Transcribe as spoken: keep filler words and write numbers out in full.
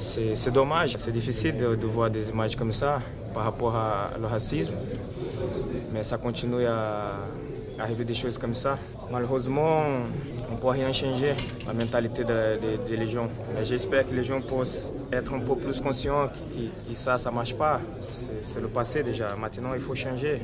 C'est dommage, c'est difficile de, de voir des images comme ça par rapport à, au racisme, mais ça continue à arriver des choses comme ça. Malheureusement, on ne peut rien changer, la mentalité des de, de, de gens. J'espère que les gens puissent être un peu plus conscients que, que, que ça, ça ne marche pas. C'est le passé déjà, maintenant il faut changer.